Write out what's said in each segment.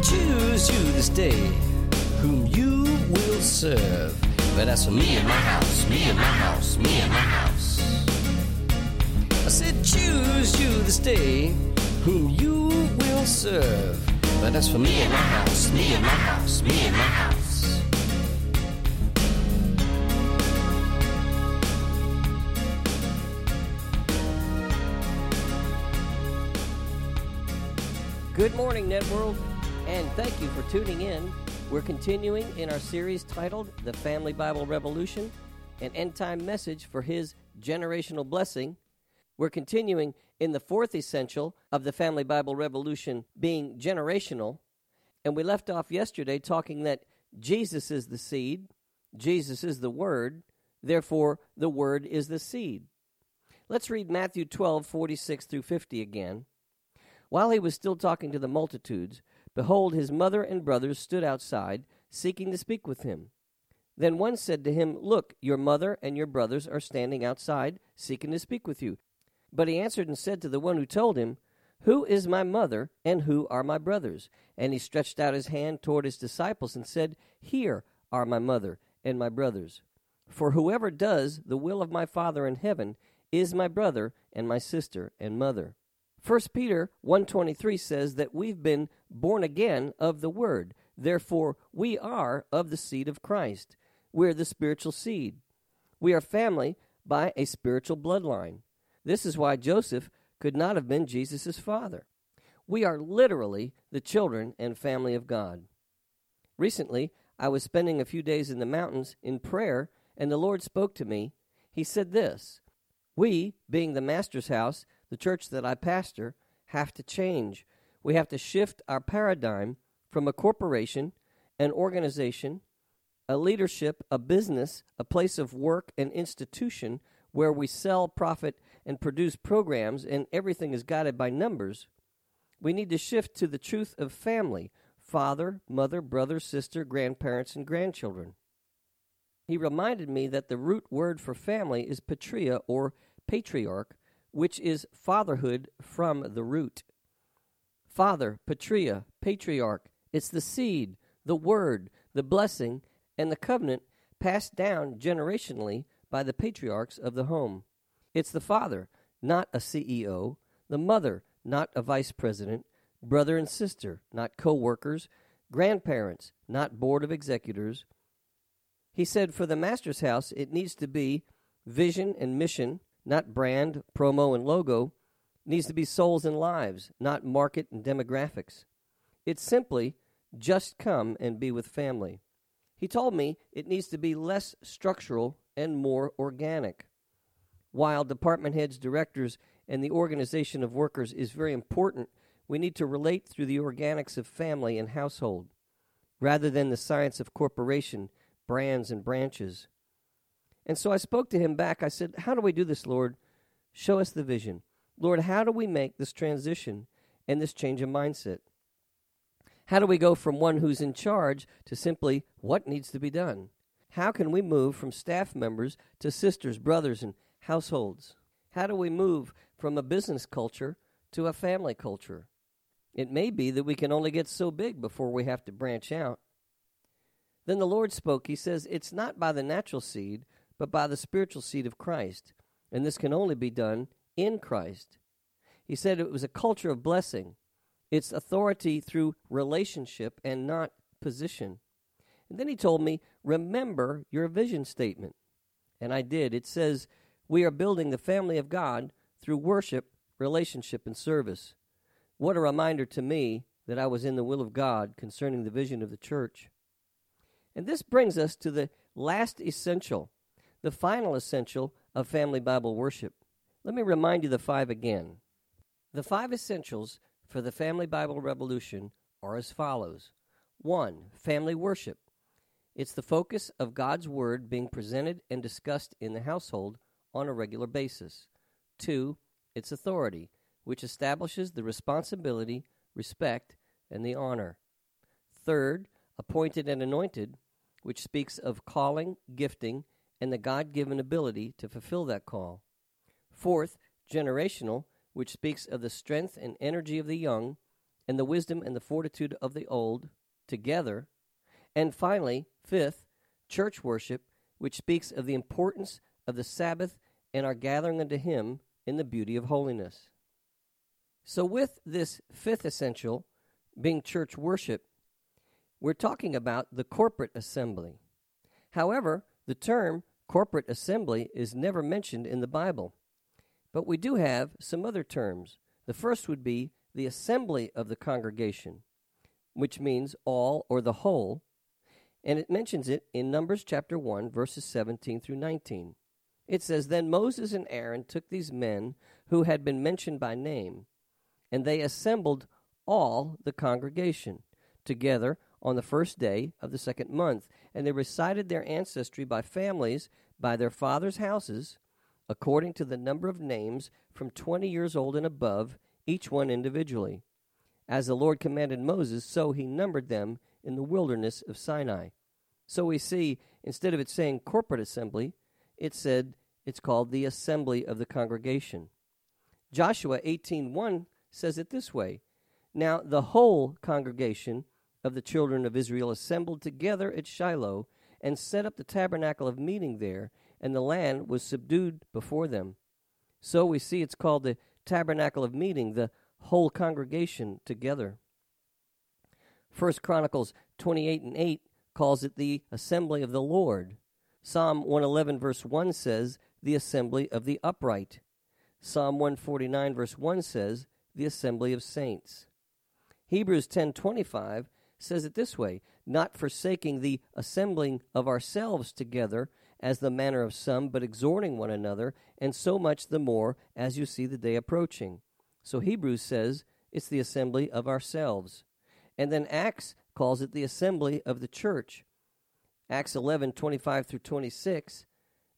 Choose you this day whom you will serve, but as for me and my house, me and my house, me and my house. I said choose you this day whom you will serve, but as for me and my house, me and my house, me and my house. Good morning, Net World, and thank you for tuning in. We're continuing in our series titled The Family Bible Revolution, an end-time message for His generational blessing. We're continuing in the fourth essential of the Family Bible Revolution being generational. And we left off yesterday talking that Jesus is the seed, Jesus is the Word, therefore the Word is the seed. Let's read Matthew 12:46 through 50 again. While He was still talking to the multitudes, behold, His mother and brothers stood outside, seeking to speak with Him. Then one said to Him, Look, your mother and your brothers are standing outside, seeking to speak with you. But He answered and said to the one who told Him, Who is my mother and who are my brothers? And He stretched out His hand toward His disciples and said, Here are my mother and my brothers. For whoever does the will of my Father in heaven is my brother and my sister and mother. 1 Peter 1:23 says that we've been born again of the Word. Therefore, we are of the seed of Christ. We're the spiritual seed. We are family by a spiritual bloodline. This is why Joseph could not have been Jesus' father. We are literally the children and family of God. Recently, I was spending a few days in the mountains in prayer, and the Lord spoke to me. He said this, We, being the Master's house, the church that I pastor, have to change. We have to shift our paradigm from a corporation, an organization, a leadership, a business, a place of work, an institution where we sell, profit, and produce programs, and everything is guided by numbers. We need to shift to the truth of family, father, mother, brother, sister, grandparents, and grandchildren. He reminded me that the root word for family is patria or patriarch, which is fatherhood from the root. Father, patria, patriarch, it's the seed, the word, the blessing, and the covenant passed down generationally by the patriarchs of the home. It's the father, not a CEO, the mother, not a vice president, brother and sister, not co-workers, grandparents, not board of executors. He said for the Master's house, it needs to be vision and mission, not brand, promo, and logo. Needs to be souls and lives, not market and demographics. It's simply, just come and be with family. He told me it needs to be less structural and more organic. While department heads, directors, and the organization of workers is very important, we need to relate through the organics of family and household, rather than the science of corporation, brands, and branches. And so I spoke to him back. I said, How do we do this, Lord? Show us the vision. Lord, how do we make this transition and this change of mindset? How do we go from one who's in charge to simply what needs to be done? How can we move from staff members to sisters, brothers, and households? How do we move from a business culture to a family culture? It may be that we can only get so big before we have to branch out. Then the Lord spoke. He says, It's not by the natural seed, but by the spiritual seed of Christ, and this can only be done in Christ. He said it was a culture of blessing. It's authority through relationship and not position. And then he told me, remember your vision statement. And I did. It says, we are building the family of God through worship, relationship, and service. What a reminder to me that I was in the will of God concerning the vision of the church. And this brings us to the last essential, the final essential of Family Bible worship. Let me remind you the five again. The five essentials for the Family Bible Revolution are as follows. One, family worship. It's the focus of God's Word being presented and discussed in the household on a regular basis. Two, its authority, which establishes the responsibility, respect, and the honor. Third, appointed and anointed, which speaks of calling, gifting, and the God-given ability to fulfill that call. Fourth, generational, which speaks of the strength and energy of the young, and the wisdom and the fortitude of the old, together. And finally, fifth, church worship, which speaks of the importance of the Sabbath and our gathering unto Him in the beauty of holiness. So with this fifth essential, being church worship, we're talking about the corporate assembly. However, the term corporate assembly is never mentioned in the Bible. But we do have some other terms. The first would be the assembly of the congregation, which means all or the whole, and it mentions it in Numbers chapter 1, verses 17 through 19. It says, "Then Moses and Aaron took these men who had been mentioned by name, and they assembled all the congregation together on the first day of the second month, and they recited their ancestry by families, by their fathers' houses, according to the number of names from 20 years old and above, each one individually. As the Lord commanded Moses, so he numbered them in the wilderness of Sinai." So we see, instead of it saying corporate assembly, it's called the assembly of the congregation. Joshua 18:1 says it this way, "Now the whole congregation of the children of Israel assembled together at Shiloh and set up the tabernacle of meeting there, and the land was subdued before them." So we see it's called the tabernacle of meeting, the whole congregation together. 1 Chronicles 28:8 calls it the assembly of the Lord. Psalm 111 verse 1 says, "The assembly of the upright." Psalm 149 verse 1 says, "The assembly of saints." Hebrews 10:25 says it this way, "Not forsaking the assembling of ourselves together, as the manner of some, but exhorting one another, and so much the more as you see the day approaching." So Hebrews says it's the assembly of ourselves. And then Acts calls it the assembly of the church. Acts 11:25 through 26,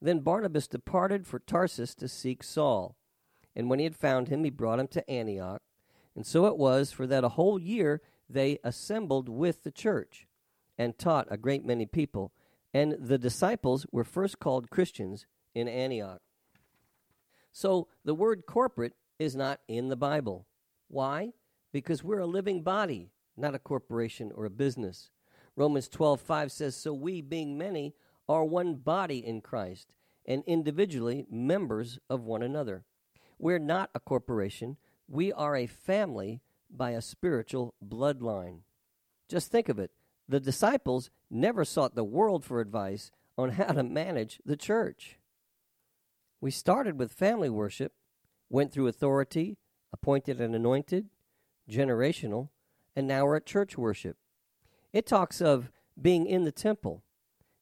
"Then Barnabas departed for Tarsus to seek Saul. And when he had found him, he brought him to Antioch. And so it was, for that a whole year they assembled with the church, and taught a great many people. And the disciples were first called Christians in Antioch." So the word corporate is not in the Bible. Why? Because we're a living body, not a corporation or a business. Romans 12:5 says, "So we, being many, are one body in Christ, and individually members of one another." We're not a corporation. We are a family by a spiritual bloodline. Just think of it. The disciples never sought the world for advice on how to manage the church. We started with family worship, went through authority, appointed and anointed, generational, and now we're at church worship. It talks of being in the temple.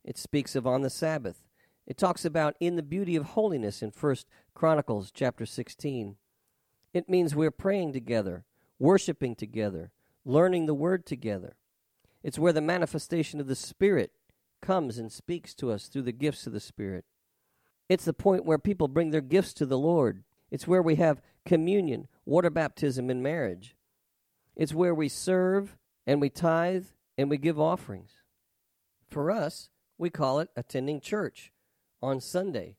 It speaks of on the Sabbath. It talks about in the beauty of holiness in 1 Chronicles chapter 16. It means we're praying together, worshiping together, learning the Word together. It's where the manifestation of the Spirit comes and speaks to us through the gifts of the Spirit. It's the point where people bring their gifts to the Lord. It's where we have communion, water baptism, and marriage. It's where we serve and we tithe and we give offerings. For us, we call it attending church on Sunday.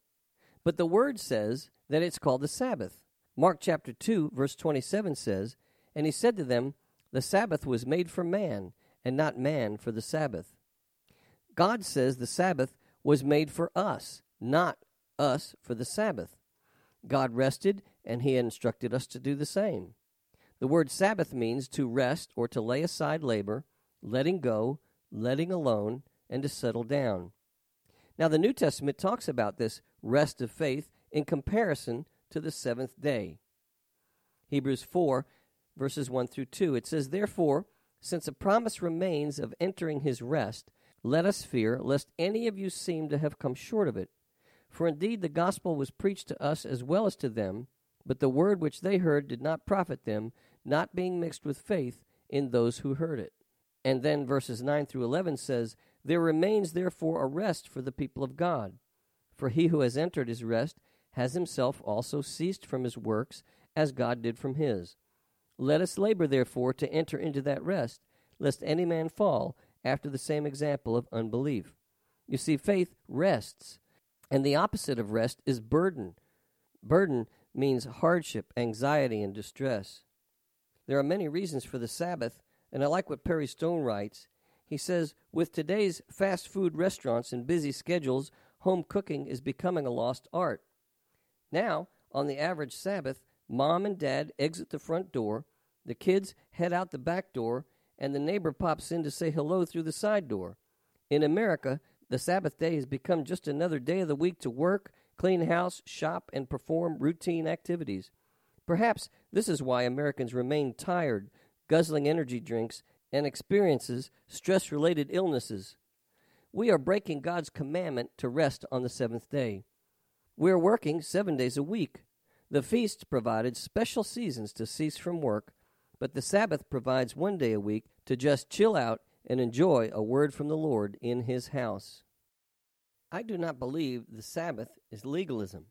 But the Word says that it's called the Sabbath. Mark chapter 2, verse 27 says, "And he said to them, the Sabbath was made for man, and not man for the Sabbath." God says the Sabbath was made for us, not us for the Sabbath. God rested, and He instructed us to do the same. The word Sabbath means to rest or to lay aside labor, letting go, letting alone, and to settle down. Now, the New Testament talks about this rest of faith in comparison to the seventh day. Hebrews 4, verses 1 through 2, it says, "Therefore, since a promise remains of entering his rest, let us fear, lest any of you seem to have come short of it. For indeed the gospel was preached to us as well as to them, but the word which they heard did not profit them, not being mixed with faith in those who heard it." And then verses 9 through 11 says, "There remains therefore a rest for the people of God. For he who has entered his rest has himself also ceased from his works, as God did from his. Let us labor therefore to enter into that rest, lest any man fall after the same example of unbelief." You see, faith rests, and the opposite of rest is burden. Burden means hardship, anxiety, and distress. There are many reasons for the Sabbath, and I like what Perry Stone writes. He says, "With today's fast food restaurants and busy schedules, home cooking is becoming a lost art. Now, on the average Sabbath, Mom and Dad exit the front door, the kids head out the back door, and the neighbor pops in to say hello through the side door. In America, the Sabbath day has become just another day of the week to work, clean house, shop, and perform routine activities. Perhaps this is why Americans remain tired, guzzling energy drinks, and experiences stress-related illnesses. We are breaking God's commandment to rest on the seventh day. We are working 7 days a week. The feasts provided special seasons to cease from work, but the Sabbath provides 1 day a week to just chill out and enjoy a word from the Lord in His house." I do not believe the Sabbath is legalism.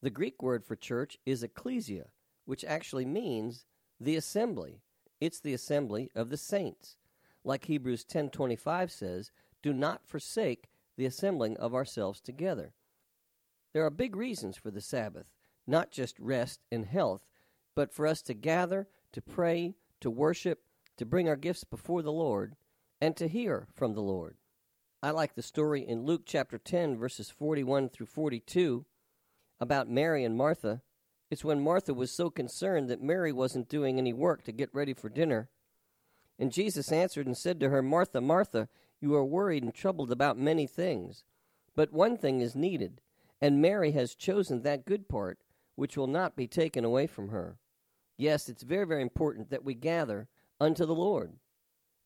The Greek word for church is ecclesia, which actually means the assembly. It's the assembly of the saints. Like Hebrews 10:25 says, "Do not forsake the assembling of ourselves together." There are big reasons for the Sabbath, not just rest and health, but for us to gather, to pray, to worship, to bring our gifts before the Lord, and to hear from the Lord. I like the story in Luke chapter 10, verses 41 through 42, about Mary and Martha. It's when Martha was so concerned that Mary wasn't doing any work to get ready for dinner. And Jesus answered and said to her, "Martha, Martha, you are worried and troubled about many things, but one thing is needed, and Mary has chosen that good part, which will not be taken away from her." Yes, it's very, very important that we gather unto the Lord.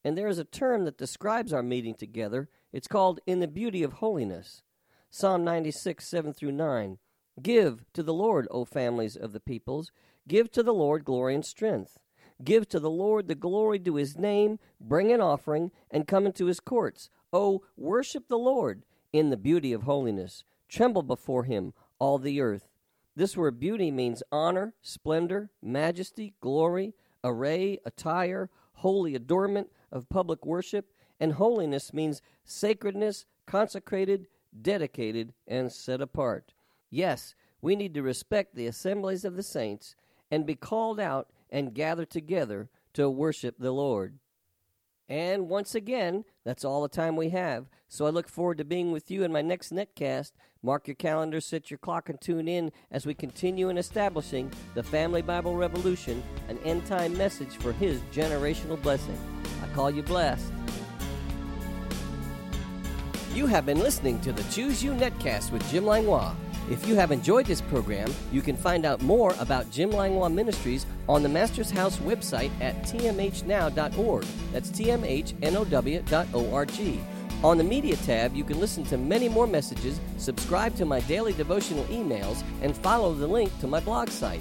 And there is a term that describes our meeting together. It's called "in the beauty of holiness." Psalm 96, 7 through 9. "Give to the Lord, O families of the peoples. Give to the Lord glory and strength. Give to the Lord the glory due his name. Bring an offering and come into his courts. O worship the Lord in the beauty of holiness. Tremble before him, all the earth." This word beauty means honor, splendor, majesty, glory, array, attire, holy adornment of public worship, and holiness means sacredness, consecrated, dedicated, and set apart. Yes, we need to respect the assemblies of the saints and be called out and gather together to worship the Lord. And once again, that's all the time we have. So I look forward to being with you in my next netcast. Mark your calendar, set your clock, and tune in as we continue in establishing the Family Bible Revolution, an end-time message for His generational blessing. I call you blessed. You have been listening to the Choose You Netcast with Jim Langlois. If you have enjoyed this program, you can find out more about Jim Langlois Ministries on the Master's House website at tmhnow.org. That's tmhnow.org. On the Media tab, you can listen to many more messages, subscribe to my daily devotional emails, and follow the link to my blog site.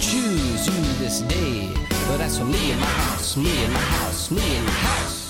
Choose you this day, but that's for me and my house, me and my house, me and my house.